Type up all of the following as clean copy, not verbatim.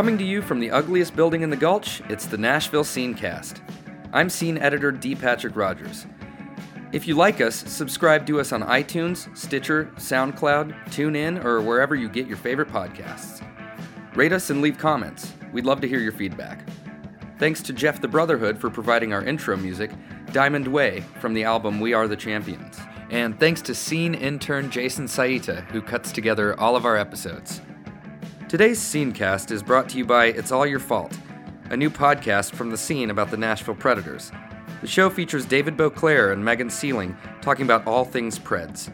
Coming to you from the ugliest building in the Gulch, it's the Nashville Scenecast. I'm Scene Editor D. Patrick Rodgers. If you like us, subscribe to us on iTunes, Stitcher, SoundCloud, TuneIn, or wherever you get your favorite podcasts. Rate us and leave comments. We'd love to hear your feedback. Thanks to Jeff the Brotherhood for providing our intro music, Diamond Way, from the album We Are the Champions. And thanks to Scene intern Jason Saita, who cuts together all of our episodes. Today's Scenecast is brought to you by It's All Your Fault, a new podcast from the Scene about the Nashville Predators. The show features David Beauclair and Megan Sealing talking about all things Preds.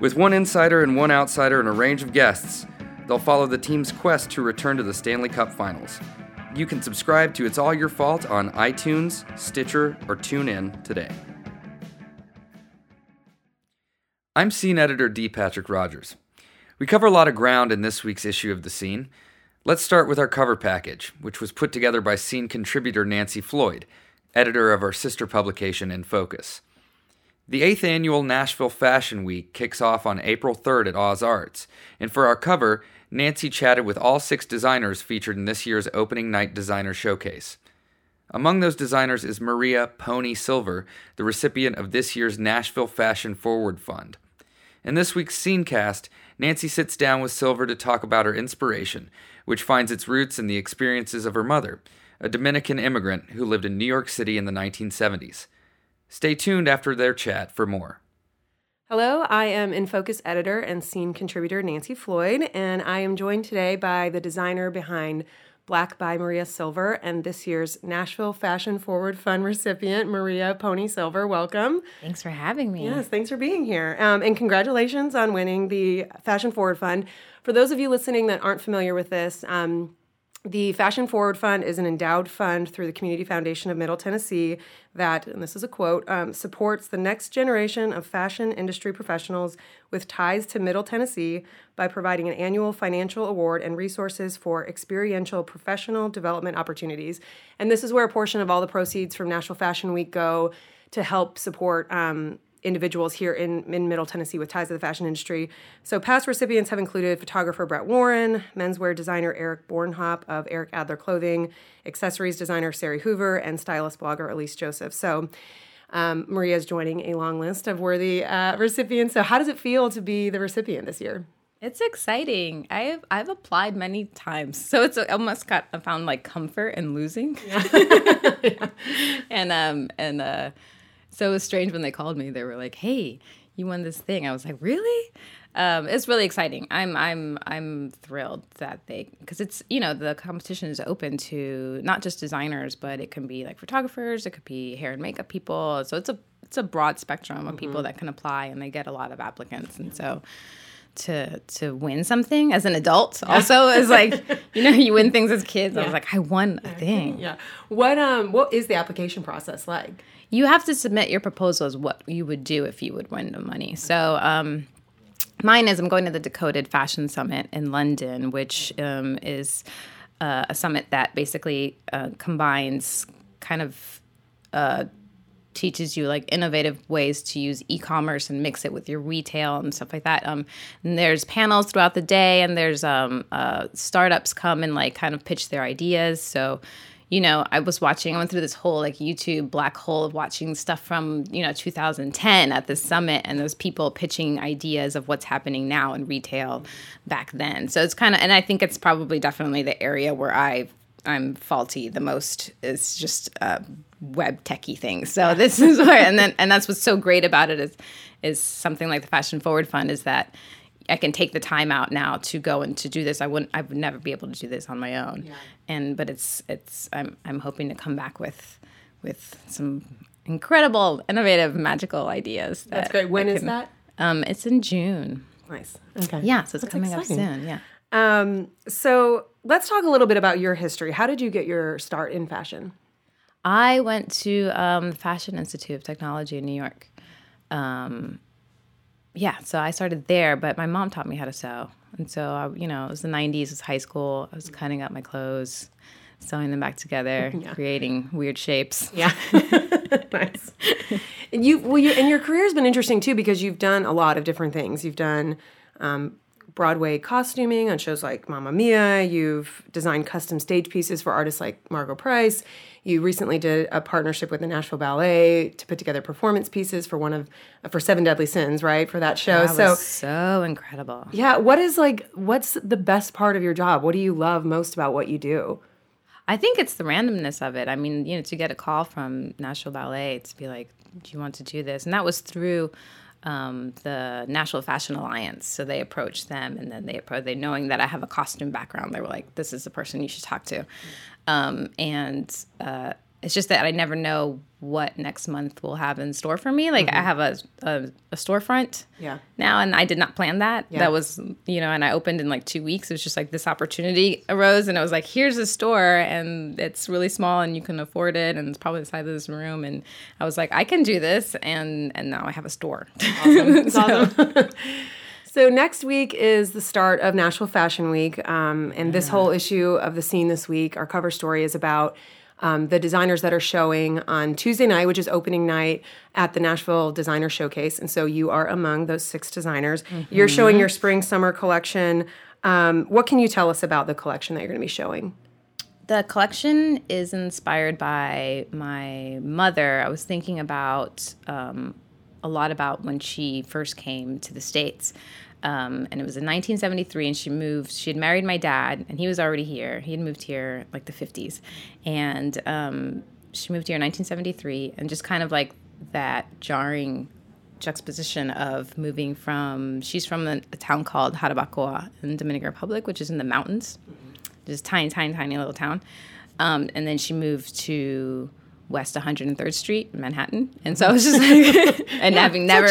With one insider and one outsider and a range of guests, they'll follow the team's quest to return to the Stanley Cup Finals. You can subscribe to It's All Your Fault on iTunes, Stitcher, or TuneIn today. I'm Scene Editor D. Patrick Rodgers. We cover a lot of ground in this week's issue of The Scene. Let's start with our cover package, which was put together by Scene contributor Nancy Floyd, editor of our sister publication NFocus. The 8th annual Nashville Fashion Week kicks off on April 3rd at OZ Arts, and for our cover, Nancy chatted with all six designers featured in this year's opening night designer showcase. Among those designers is Maria Poni Silver, the recipient of this year's Nashville Fashion Forward Fund. In this week's Scenecast, Nancy sits down with Silver to talk about her inspiration, which finds its roots in the experiences of her mother, a Dominican immigrant who lived in New York City in the 1970s. Stay tuned after their chat for more. Hello, I am NFocus editor and Scene contributor Nancy Floyd, and I am joined today by the designer behind Black by Maria Silver and this year's Nashville Fashion Forward Fund recipient, Maria Poni Silver. Welcome. Thanks for having me. Yes, thanks for being here. And congratulations on winning the Fashion Forward Fund. For those of you listening that aren't familiar with this, the Fashion Forward Fund is an endowed fund through the Community Foundation of Middle Tennessee that, and this is a quote, supports the next generation of fashion industry professionals with ties to Middle Tennessee by providing an annual financial award and resources for experiential professional development opportunities. And this is where a portion of all the proceeds from Nashville Fashion Week go to help support individuals here in Middle Tennessee with ties to the fashion industry. So past recipients have included photographer Brett Warren, menswear designer Eric Bornhop of Eric Adler Clothing, accessories designer Sari Hoover, and stylist blogger Elise Joseph. So Maria's joining a long list of worthy recipients. So how does it feel to be the recipient this year? It's exciting. I've applied many times, so it's almost found like comfort in losing. Yeah. Yeah. So it was strange when they called me. They were like, "Hey, you won this thing." I was like, "Really?" It's really exciting. I'm thrilled that because it's, you know, the competition is open to not just designers, but it can be like photographers, it could be hair and makeup people. So it's a broad spectrum of people that can apply, and they get a lot of applicants. And so to win something as an adult also is like, you know, you win things as kids. Yeah. I was like, I won a thing. Yeah. What is the application process like? You have to submit your proposals, what you would do if you would win the money. So mine is I'm going to the Decoded Fashion Summit in London, which is a summit that basically combines kind of teaches you like innovative ways to use e-commerce and mix it with your retail and stuff like that. And there's panels throughout the day, and there's startups come and like kind of pitch their ideas. So, you know, I went through this whole like YouTube black hole of watching stuff from, you know, 2010 at the summit, and there's people pitching ideas of what's happening now in retail back then. So it's kind of, and I think it's probably definitely the area where I'm faulty the most is just web techie things. So this is where, and that's what's so great about it is something like the Fashion Forward Fund is that I can take the time out now to go and to do this. I would never be able to do this on my own. Yeah. But I'm hoping to come back with some incredible, innovative, magical ideas. That's great. When is that? It's in June. Nice. Okay. Yeah. So it's coming up soon. Yeah. So let's talk a little bit about your history. How did you get your start in fashion? I went to the Fashion Institute of Technology in New York. So I started there, but my mom taught me how to sew. And so, it was the 90s, it was high school. I was cutting up my clothes, sewing them back together, creating weird shapes. Yeah. Nice. And your career's been interesting, too, because you've done a lot of different things. You've done Broadway costuming on shows like Mamma Mia. You've designed custom stage pieces for artists like Margot Price. You recently did a partnership with the Nashville Ballet to put together performance pieces for for Seven Deadly Sins, right? For that show. That was so incredible. Yeah. What's the best part of your job? What do you love most about what you do? I think it's the randomness of it. I mean, to get a call from Nashville Ballet to be like, do you want to do this? And that was through the National Fashion Alliance. So they approached them, and then knowing that I have a costume background, they were like, this is the person you should talk to. It's just that I never know what next month will have in store for me. I have a storefront now, and I did not plan that. Yeah. That was, and I opened in 2 weeks. It was just this opportunity arose, and it was here's a store, and it's really small, and you can afford it, and it's probably the size of this room. And I was like, I can do this, and now I have a store. Awesome. Awesome. So next week is the start of Nashville Fashion Week, and this whole issue of the scene this week, our cover story is about the designers that are showing on Tuesday night, which is opening night at the Nashville Designer Showcase. And so you are among those 6 designers. Mm-hmm. You're showing your spring-summer collection. What can you tell us about the collection that you're going to be showing? The collection is inspired by my mother. I was thinking about a lot about when she first came to the States. And it was in 1973, and she had married my dad, and he was already here. He had moved here the 50s. And she moved here in 1973, and just kind of that jarring juxtaposition of moving from, she's from a town called Jarabacoa in the Dominican Republic, which is in the mountains, just tiny, tiny, tiny little town. And then she moved to West 103rd Street in Manhattan. And so I was just and having never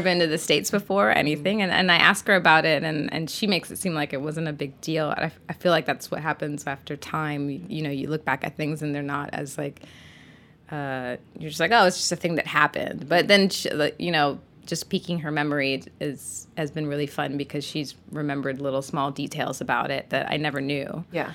been to the States before or anything. And I asked her about it, and she makes it seem like it wasn't a big deal. And I feel like that's what happens after time. You look back at things, and they're not as you're just like, oh, it's just a thing that happened. But then, just piquing her memory has been really fun, because she's remembered little small details about it that I never knew. Yeah.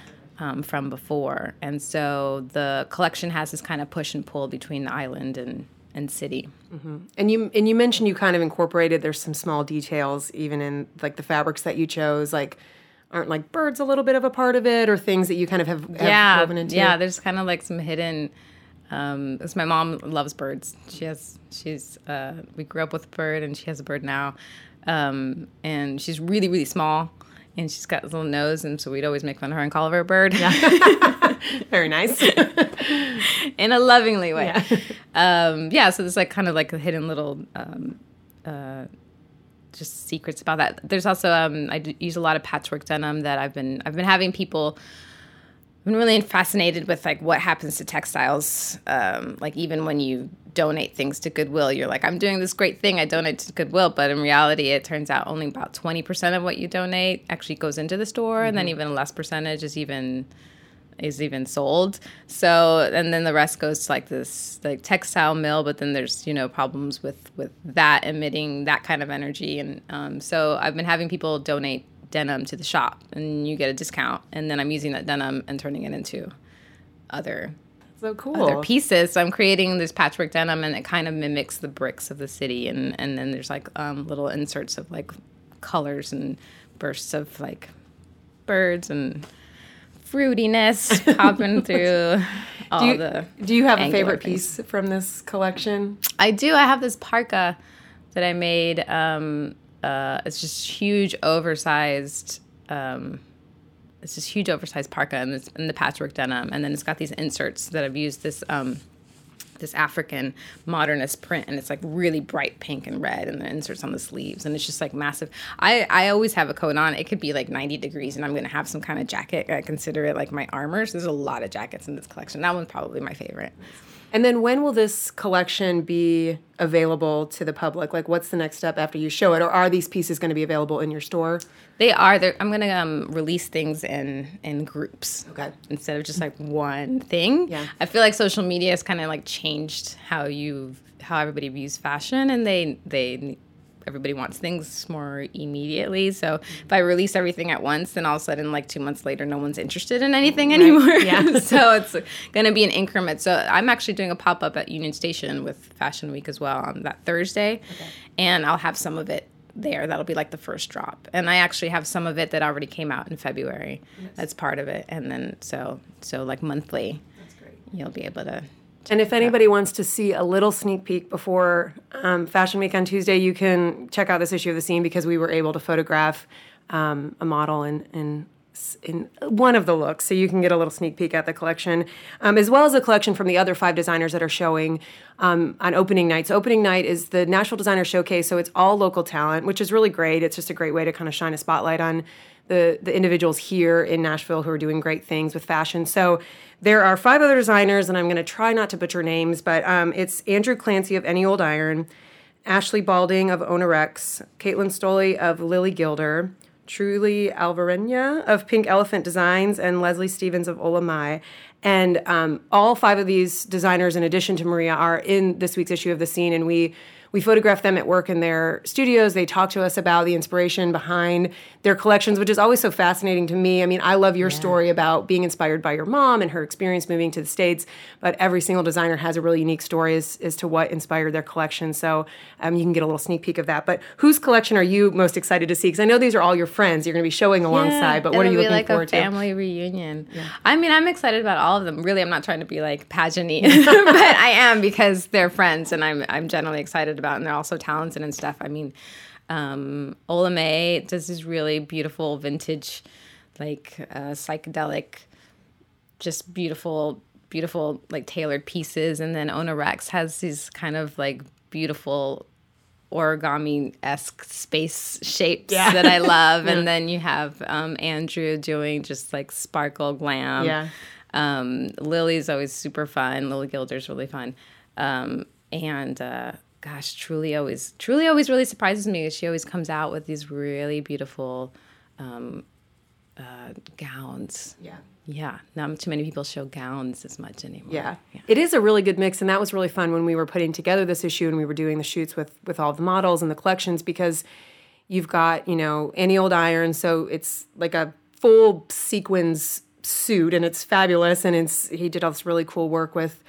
From before. And so the collection has this kind of push and pull between the island and city. Mm-hmm. And you mentioned you kind of incorporated, there's some small details even in the fabrics that you chose, aren't birds a little bit of a part of it, or things that you kind of have woven into? Yeah, there's kind of some hidden, because my mom loves birds. We grew up with a bird, and she has a bird now. And she's really, really small. And she's got a little nose, and so we'd always make fun of her and call her a bird. Yeah. Very nice. In a lovingly way. Yeah, so there's a hidden little just secrets about that. There's also, I use a lot of patchwork denim that I've been having people, I've been really fascinated with what happens to textiles, even when you donate things to Goodwill. You're like, I'm doing this great thing, I donate to Goodwill, but in reality, it turns out only about 20% of what you donate actually goes into the store, and then even less percentage is even sold. So, and then the rest goes to this textile mill, but then there's problems with that emitting that kind of energy, and so I've been having people donate denim to the shop, and you get a discount, and then I'm using that denim and turning it into other pieces. So I'm creating this patchwork denim, and it kind of mimics the bricks of the city, and then there's little inserts of colors and bursts of birds and fruitiness popping through. Do you have a favorite piece from this collection? I do. I have this parka that I made. It's just huge, oversized. It's this huge oversized parka in the patchwork denim. And then it's got these inserts that I've used this African modernist print. And it's really bright pink and red, and the inserts on the sleeves. And it's just massive. I always have a coat on. It could be 90 degrees, and I'm going to have some kind of jacket. I consider it my armor. So there's a lot of jackets in this collection. That one's probably my favorite. And then when will this collection be available to the public? What's the next step after you show it? Or are these pieces going to be available in your store? They are. I'm going to release things in groups. Okay. Instead of just one thing. Yeah. I feel like social media has kind of changed how everybody views fashion, and they everybody wants things more immediately. So if I release everything at once, then all of a sudden 2 months later, no one's interested in anything anymore. Yeah. So it's going to be an increment. So I'm actually doing a pop-up at Union Station with Fashion Week as well on that Thursday. Okay. And I'll have some of it there. That'll be like the first drop. And I actually have some of it that already came out in February. Yes. That's part of it. And then so like monthly, that's great. You'll be able to. And if anybody wants to see a little sneak peek before Fashion Week on Tuesday, you can check out this issue of The Scene, because we were able to photograph a model in one of the looks. So you can get a little sneak peek at the collection, as well as a collection from the other 5 designers that are showing on opening night. So opening night is the Nashville Designer Showcase. So it's all local talent, which is really great. It's just a great way to kind of shine a spotlight on the individuals here in Nashville who are doing great things with fashion. So there are 5 other designers, and I'm going to try not to butcher names, but it's Andrew Clancy of Any Old Iron, Ashley Balding of Onorex, Caitlin Stolle of Lily Gilder, Truly Alvarenga of Pink Elephant Designs, and Leslie Stevens of Olamai. And all 5 of these designers, in addition to Maria, are in this week's issue of The Scene, and we photographed them at work in their studios. They talked to us about the inspiration behind their collections, which is always so fascinating to me. I mean, I love your story about being inspired by your mom and her experience moving to the States, but every single designer has a really unique story as to what inspired their collection. So you can get a little sneak peek of that. But whose collection are you most excited to see? Because I know these are all your friends you're going to be showing alongside, but what are you looking forward to? It'll be like a family reunion. Yeah. I mean, I'm excited about all of them. Really, I'm not trying to be like pageant-y, but I am, because they're friends, and I'm generally excited about, and they're also talented and stuff. I mean, Olamai does this really beautiful vintage, like psychedelic, just beautiful like tailored pieces, and then Onorex has these kind of like beautiful origami-esque space shapes that I love. And then you have Andrew doing just like sparkle glam. Lily's always super fun. Lily Gilder's really fun, and gosh, Truly always really surprises me. She always comes out with these really beautiful gowns. Yeah. Yeah. Not too many people show gowns as much anymore. Yeah. It is a really good mix, and that was really fun when we were putting together this issue and we were doing the shoots with all the models and the collections, because you've got, Any Old Iron, so it's like a full sequins suit, and it's fabulous, and he did all this really cool work with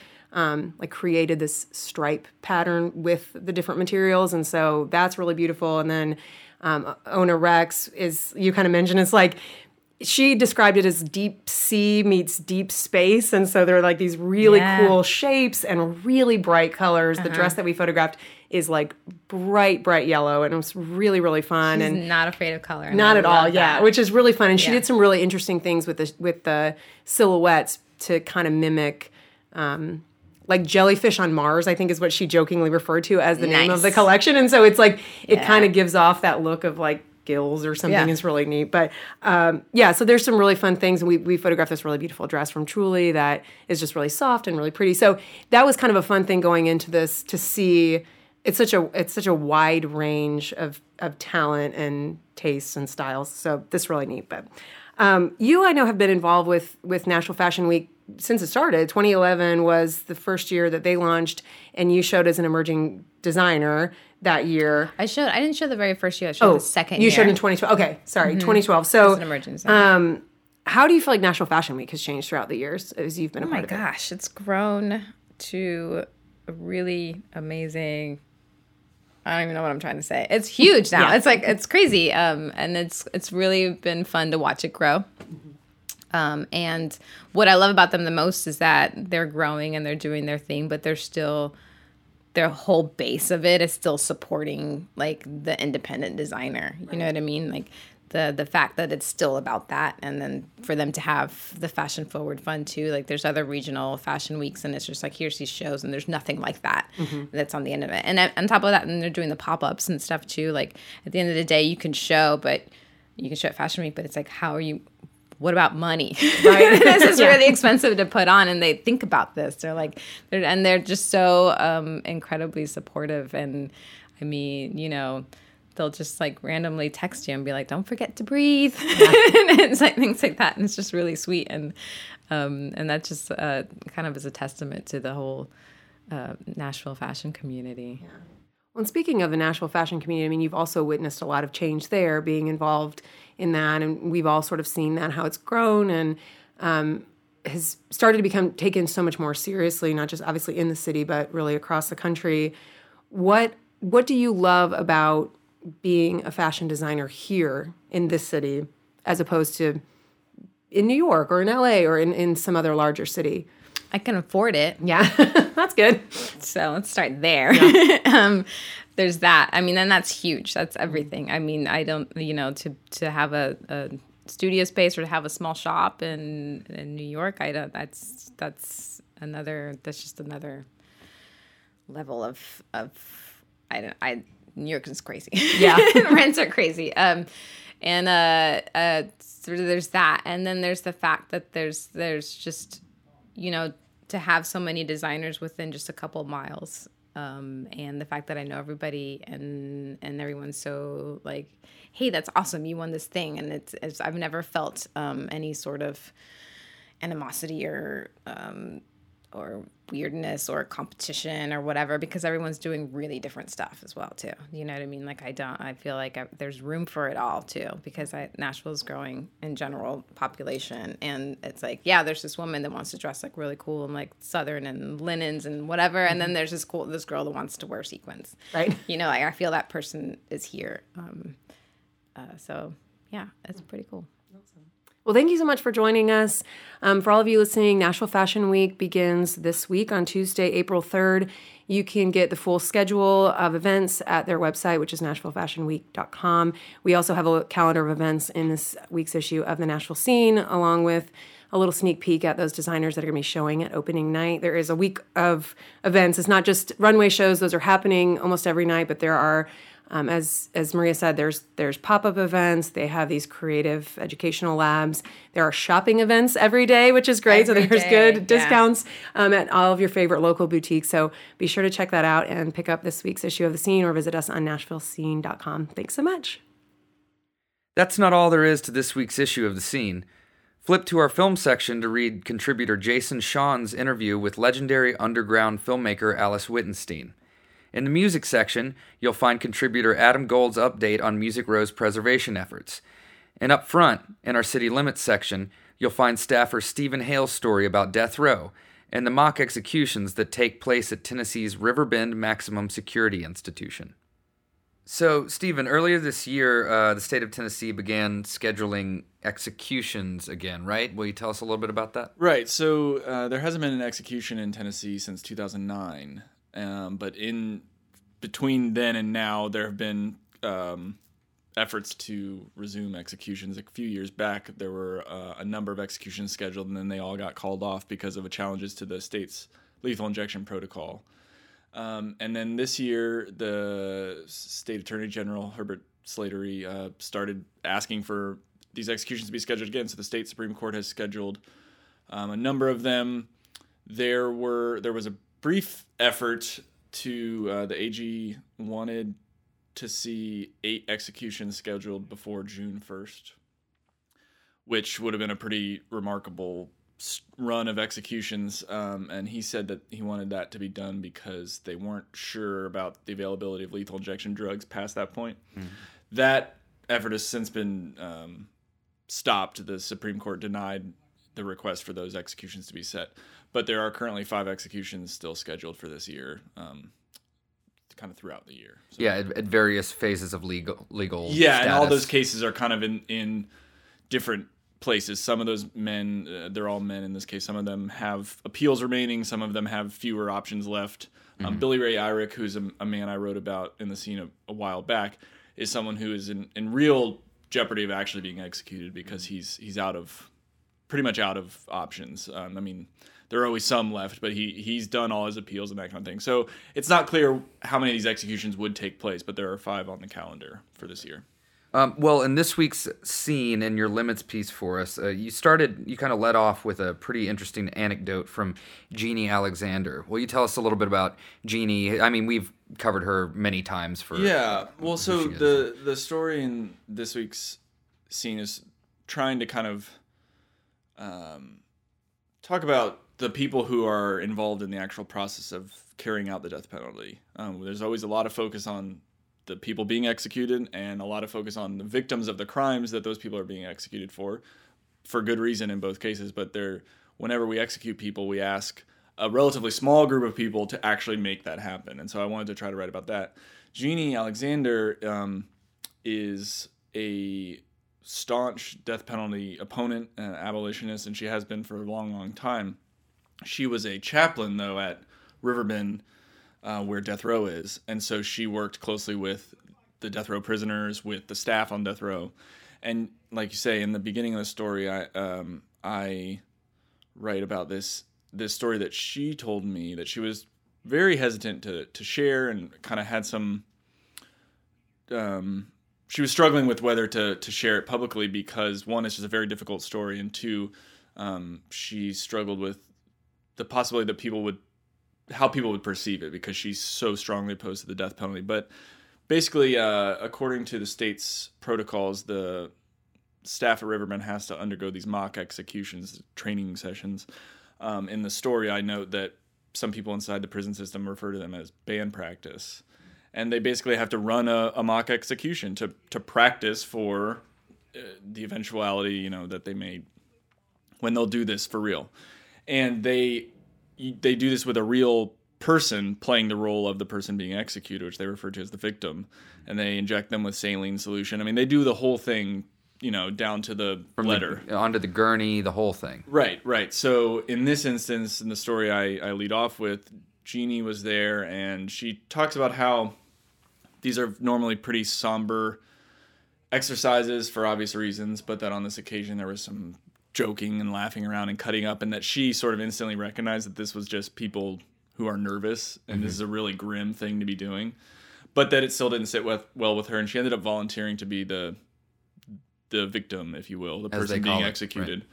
created this stripe pattern with the different materials. And so that's really beautiful. And then Onorex is, you kind of mentioned, it's like, she described it as deep sea meets deep space. And so there are like these really cool shapes and really bright colors. The dress that we photographed is like bright yellow, and it was really, really fun. She's and not afraid of color. Not at all, which is really fun. And she did some really interesting things with the silhouettes to kind of mimic like jellyfish on Mars, I think is what she jokingly referred to as the name of the collection. And so it's like, it kind of gives off that look of like gills or something. It's really neat. But so there's some really fun things. And we photographed this really beautiful dress from Truly that is just really soft and really pretty. So that was kind of a fun thing going into this to see. It's such a wide range of talent and tastes and styles. So this is really neat. But you, I know, have been involved with Nashville Fashion Week since it started. 2011 was the first year that they launched, and you showed as an emerging designer that year. I didn't show the very first year. I showed the second year. You showed in 2012. Okay, sorry, 2012. So as an emerging designer. How do you feel like Nashville Fashion Week has changed throughout the years as you've been a part of it? Oh my gosh, it's grown to a really amazing. I don't even know what I'm trying to say. It's huge now. Yeah. It's like, it's crazy, and it's really been fun to watch it grow. And what I love about them the most is that they're growing and they're doing their thing, but they're still, their whole base of it is still supporting like the independent designer. You know what I mean? Like the fact that it's still about that. And then for them to have the Fashion Forward Fund too, like there's other regional fashion weeks, and it's just like, here's these shows, and there's nothing like that that's on the end of it. And on top of that, and they're doing the pop-ups and stuff too. Like at the end of the day, you can show at Fashion Week, but it's like, what about money? Right. This is really expensive to put on, and they think about this. They're just so incredibly supportive. And I mean, they'll just like randomly text you and be like, "Don't forget to breathe," and it's like things like that. And it's just really sweet, and that just kind of is a testament to the whole Nashville fashion community. Yeah. Well, and speaking of the Nashville fashion community, I mean, you've also witnessed a lot of change there, being involved in that, and we've all sort of seen that, how it's grown and has started to become taken so much more seriously, not just obviously in the city, but really across the country. What do you love about being a fashion designer here in this city as opposed to in New York or in LA or in some other larger city? I can afford it. Yeah, that's good. So let's start there. Yeah. There's that. I mean, and that's huge. That's everything. I mean, I don't, you know, to have a studio space or to have a small shop in New York, I don't, that's another, that's just another level of, New York is crazy. Yeah. Rents are crazy. So there's that. And then there's the fact that there's just, you know, to have so many designers within just a couple of miles. And the fact that I know everybody and everyone's so like, hey, that's awesome. You won this thing. And it's I've never felt any sort of animosity or weirdness or competition or whatever, because everyone's doing really different stuff as well too. You know what I mean? Like I feel like there's room for it all too, because Nashville's growing in general population. And it's like, yeah, there's this woman that wants to dress like really cool and like Southern and linens and whatever. And then there's this girl that wants to wear sequins. Right. You know, like I feel that person is here. So yeah, it's pretty cool. Awesome. Well, thank you so much for joining us. For all of you listening, Nashville Fashion Week begins this week on Tuesday, April 3rd. You can get the full schedule of events at their website, which is nashvillefashionweek.com. We also have a calendar of events in this week's issue of the Nashville Scene, along with a little sneak peek at those designers that are going to be showing at opening night. There is a week of events. It's not just runway shows. Those are happening almost every night, but there are as Maria said, there's pop-up events. They have these creative educational labs. There are shopping events every day, which is great. Every so there's day. Good discounts at all of your favorite local boutiques. So be sure to check that out and pick up this week's issue of The Scene or visit us on NashvilleScene.com. Thanks so much. That's not all there is to this week's issue of The Scene. Flip to our film section to read contributor Jason Sean's interview with legendary underground filmmaker Alice Wittenstein. In the music section, you'll find contributor Adam Gold's update on Music Row's preservation efforts. And up front, in our City Limits section, you'll find staffer Stephen Hale's story about Death Row and the mock executions that take place at Tennessee's Riverbend Maximum Security Institution. So, Stephen, earlier this year, the state of Tennessee began scheduling executions again, right? Will you tell us a little bit about that? Right. So, there hasn't been an execution in Tennessee since 2009. But in between then and now, there have been efforts to resume executions. A few years back, there were a number of executions scheduled, and then they all got called off because of challenges to the state's lethal injection protocol. And then this year, the state attorney general, Herbert Slatery, started asking for these executions to be scheduled again. So the state Supreme Court has scheduled a number of them. There was a brief effort to the AG wanted to see 8 executions scheduled before June 1st, which would have been a pretty remarkable run of executions. And he said that he wanted that to be done because they weren't sure about the availability of lethal injection drugs past that point. Mm-hmm. That effort has since been stopped. The Supreme Court denied the request for those executions to be set. But there are currently 5 executions still scheduled for this year, kind of throughout the year. So. Yeah, at various phases of legal yeah, status. And all those cases are kind of in different places. Some of those men, they're all men in this case. Some of them have appeals remaining. Some of them have fewer options left. Mm-hmm. Billy Ray Eyrich, who's a man I wrote about in The Scene a while back, is someone who is in real jeopardy of actually being executed because he's pretty much out of options. I mean, there are always some left, but he's done all his appeals and that kind of thing. So it's not clear how many of these executions would take place, but there are 5 on the calendar for this year. Well, in this week's Scene, in your Limits piece for us, you kind of led off with a pretty interesting anecdote from Jeannie Alexander. Will you tell us a little bit about Jeannie? I mean, we've covered her many times for... Yeah, well, so the story in this week's Scene is trying to kind of... talk about the people who are involved in the actual process of carrying out the death penalty. There's always a lot of focus on the people being executed and a lot of focus on the victims of the crimes that those people are being executed for good reason in both cases. But whenever we execute people, we ask a relatively small group of people to actually make that happen. And so I wanted to try to write about that. Jeannie Alexander is a staunch death penalty opponent and abolitionist, and she has been for a long, long time. She was a chaplain, though, at Riverbend, where death row is, and so she worked closely with the death row prisoners, with the staff on death row. And like you say, in the beginning of the story, I write about this story that she told me, that she was very hesitant to share, and kind of had some... she was struggling with whether to share it publicly because, one, it's just a very difficult story, and two, she struggled with the possibility that how people would perceive it, because she's so strongly opposed to the death penalty. But basically, according to the state's protocols, the staff at Riverbend has to undergo these mock executions, training sessions. In the story, I note that some people inside the prison system refer to them as band practice. And they basically have to run a mock execution to practice for the eventuality, that they may, when they'll do this for real. And they do this with a real person playing the role of the person being executed, which they refer to as the victim. And they inject them with saline solution. I mean, they do the whole thing, down to the letter. Onto the gurney, the whole thing. Right. So in this instance, in the story I lead off with, Jeannie was there, and she talks about how these are normally pretty somber exercises for obvious reasons, but that on this occasion there was some joking and laughing around and cutting up, and that she sort of instantly recognized that this was just people who are nervous, and mm-hmm. This is a really grim thing to be doing, but that it still didn't sit well with her, and she ended up volunteering to be the victim, if you will, the person being executed.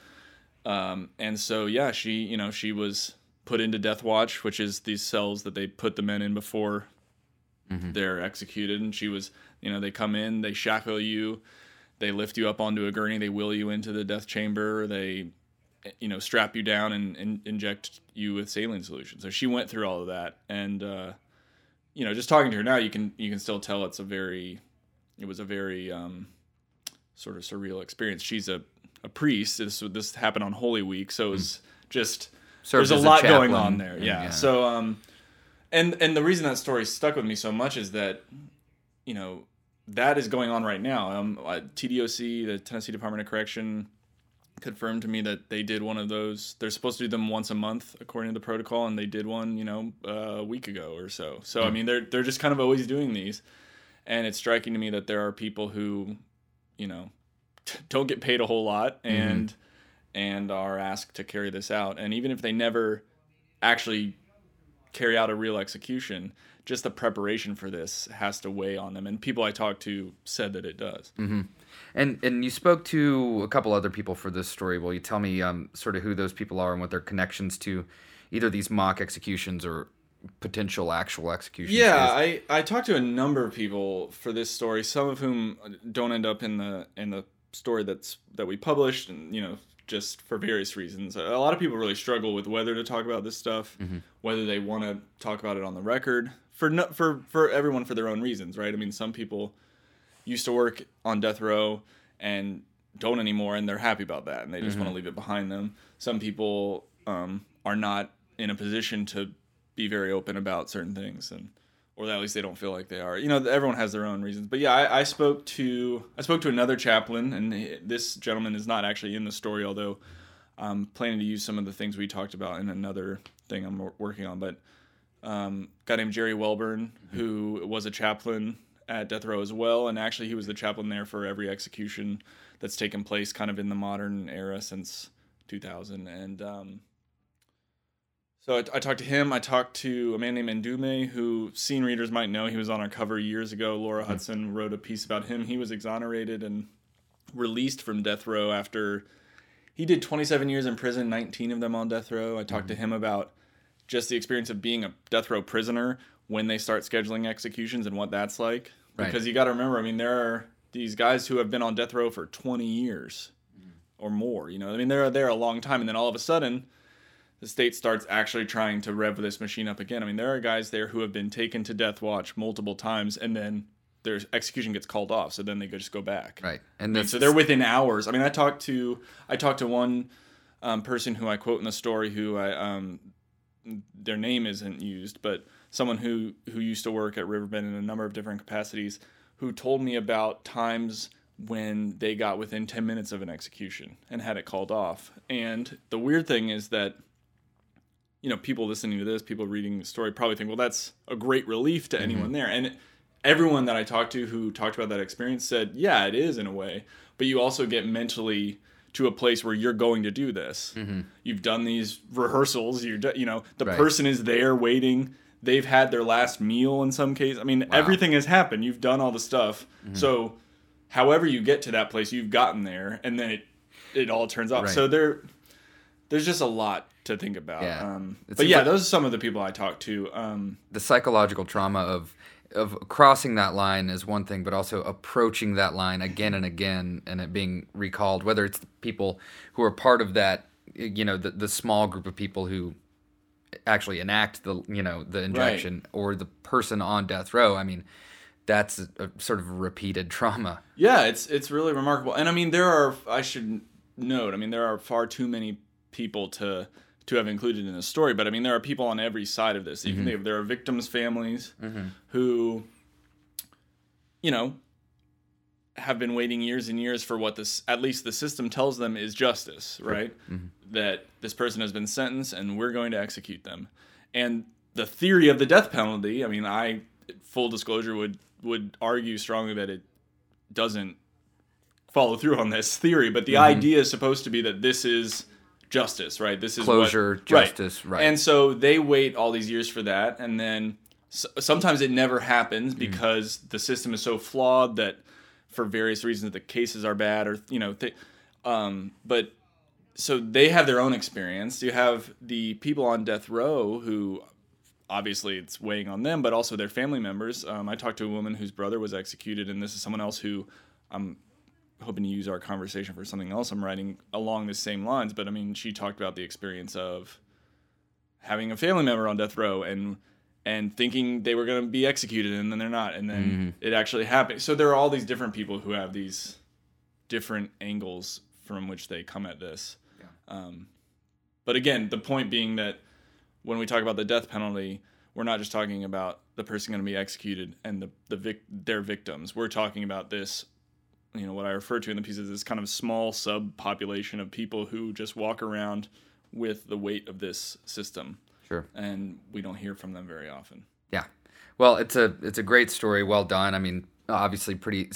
Right. And so, yeah, she was put into death watch, which is these cells that they put the men in before mm-hmm. they're executed. And she was, they come in, they shackle you, they lift you up onto a gurney, they wheel you into the death chamber, they, strap you down and inject you with saline solution. So she went through all of that. And, just talking to her now, you can still tell it was a very sort of surreal experience. She's a priest. This happened on Holy Week. So it was just... There's a lot going on there, yeah. So, and the reason that story stuck with me so much is that, that is going on right now. TDOC, the Tennessee Department of Correction, confirmed to me that they did one of those. They're supposed to do them once a month, according to the protocol, and they did one, a week ago or so. So, I mean, they're just kind of always doing these. And it's striking to me that there are people who, don't get paid a whole lot, and... Mm-hmm. and are asked to carry this out. And even if they never actually carry out a real execution, just the preparation for this has to weigh on them. And people I talked to said that it does. Mm-hmm. And you spoke to a couple other people for this story. Will you tell me sort of who those people are and what their connections to either these mock executions or potential actual executions? Yeah, is? I talked to a number of people for this story, some of whom don't end up in the story that we published, and, just for various reasons. A lot of people really struggle with whether to talk about this stuff, mm-hmm. whether they want to talk about it on the record, for everyone for their own reasons, right? I mean, some people used to work on death row and don't anymore, and they're happy about that, and they just mm-hmm. want to leave it behind them. Some people are not in a position to be very open about certain things, or at least they don't feel like they are. Everyone has their own reasons. But yeah, I spoke to another chaplain, and this gentleman is not actually in the story, although I'm planning to use some of the things we talked about in another thing I'm working on. But a guy named Jerry Welburn, mm-hmm. who was a chaplain at death row as well, and actually he was the chaplain there for every execution that's taken place kind of in the modern era since 2000. And... So I talked to him. I talked to a man named Ndume, who scene readers might know. He was on our cover years ago. Laura Hudson wrote a piece about him. He was exonerated and released from death row after he did 27 years in prison, 19 of them on death row. I talked mm-hmm. to him about just the experience of being a death row prisoner when they start scheduling executions and what that's like. Right. Because you got to remember, I mean, there are these guys who have been on death row for 20 years or more. I mean, they're there a long time, and then all of a sudden... the state starts actually trying to rev this machine up again. I mean, there are guys there who have been taken to death watch multiple times, and then their execution gets called off, so then they just go back. Right. And so they're within hours. I mean, I talked to one person who I quote in the story, who their name isn't used, but someone who used to work at Riverbend in a number of different capacities, who told me about times when they got within 10 minutes of an execution and had it called off. And the weird thing is that, you know, people listening to this, people reading the story probably think, well, that's a great relief to anyone there. And everyone that I talked to who talked about that experience said, yeah, it is in a way, but you also get mentally to a place where you're going to do this. Mm-hmm. You've done these rehearsals, the right. person is there waiting. They've had their last meal in some case. I mean, Everything has happened. You've done all the stuff. Mm-hmm. So however you get to that place, you've gotten there, and then it all turns off. Right. So there's just a lot to think about. Yeah. Those are some of the people I talked to. The psychological trauma of crossing that line is one thing, but also approaching that line again and again and it being recalled, whether it's the people who are part of that, you know, the small group of people who actually enact the injection right. or the person on death row. I mean, that's a sort of repeated trauma. Yeah, it's really remarkable. And I mean, there are far too many people to have included in this story, but I mean, there are people on every side of this. You can think of, there are victims' families who, you know, have been waiting years and years for what this, at least the system tells them, is justice, right? Mm-hmm. That this person has been sentenced and we're going to execute them. And the theory of the death penalty, I mean, I, full disclosure, would argue strongly that it doesn't follow through on this theory, but the idea is supposed to be that this is justice, right? This is closure, justice, right. And so they wait all these years for that, and then sometimes it never happens because the system is so flawed that for various reasons the cases are bad, or but so they have their own experience. You have the people on death row who obviously it's weighing on them, but also their family members. I talked to a woman whose brother was executed, and this is someone else who I'm hoping to use our conversation for something else I'm writing along the same lines. But I mean, she talked about the experience of having a family member on death row and thinking they were going to be executed, and then they're not, and then it actually happened. So there are all these different people who have these different angles from which they come at this. Yeah. But again, the point being that when we talk about the death penalty, we're not just talking about the person going to be executed and their victims. We're talking about this, you know, what I refer to in the piece is this kind of small subpopulation of people who just walk around with the weight of this system. Sure. And we don't hear from them very often. Yeah. Well, it's a great story. Well done. I mean, obviously pretty,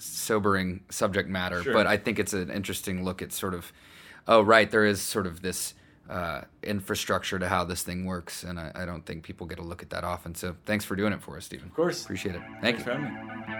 sobering subject matter, sure. But I think it's an interesting look at sort of, there is sort of this infrastructure to how this thing works. And I don't think people get a look at that often. So thanks for doing it for us, Stephen. Of course. Appreciate it. Thanks for having me.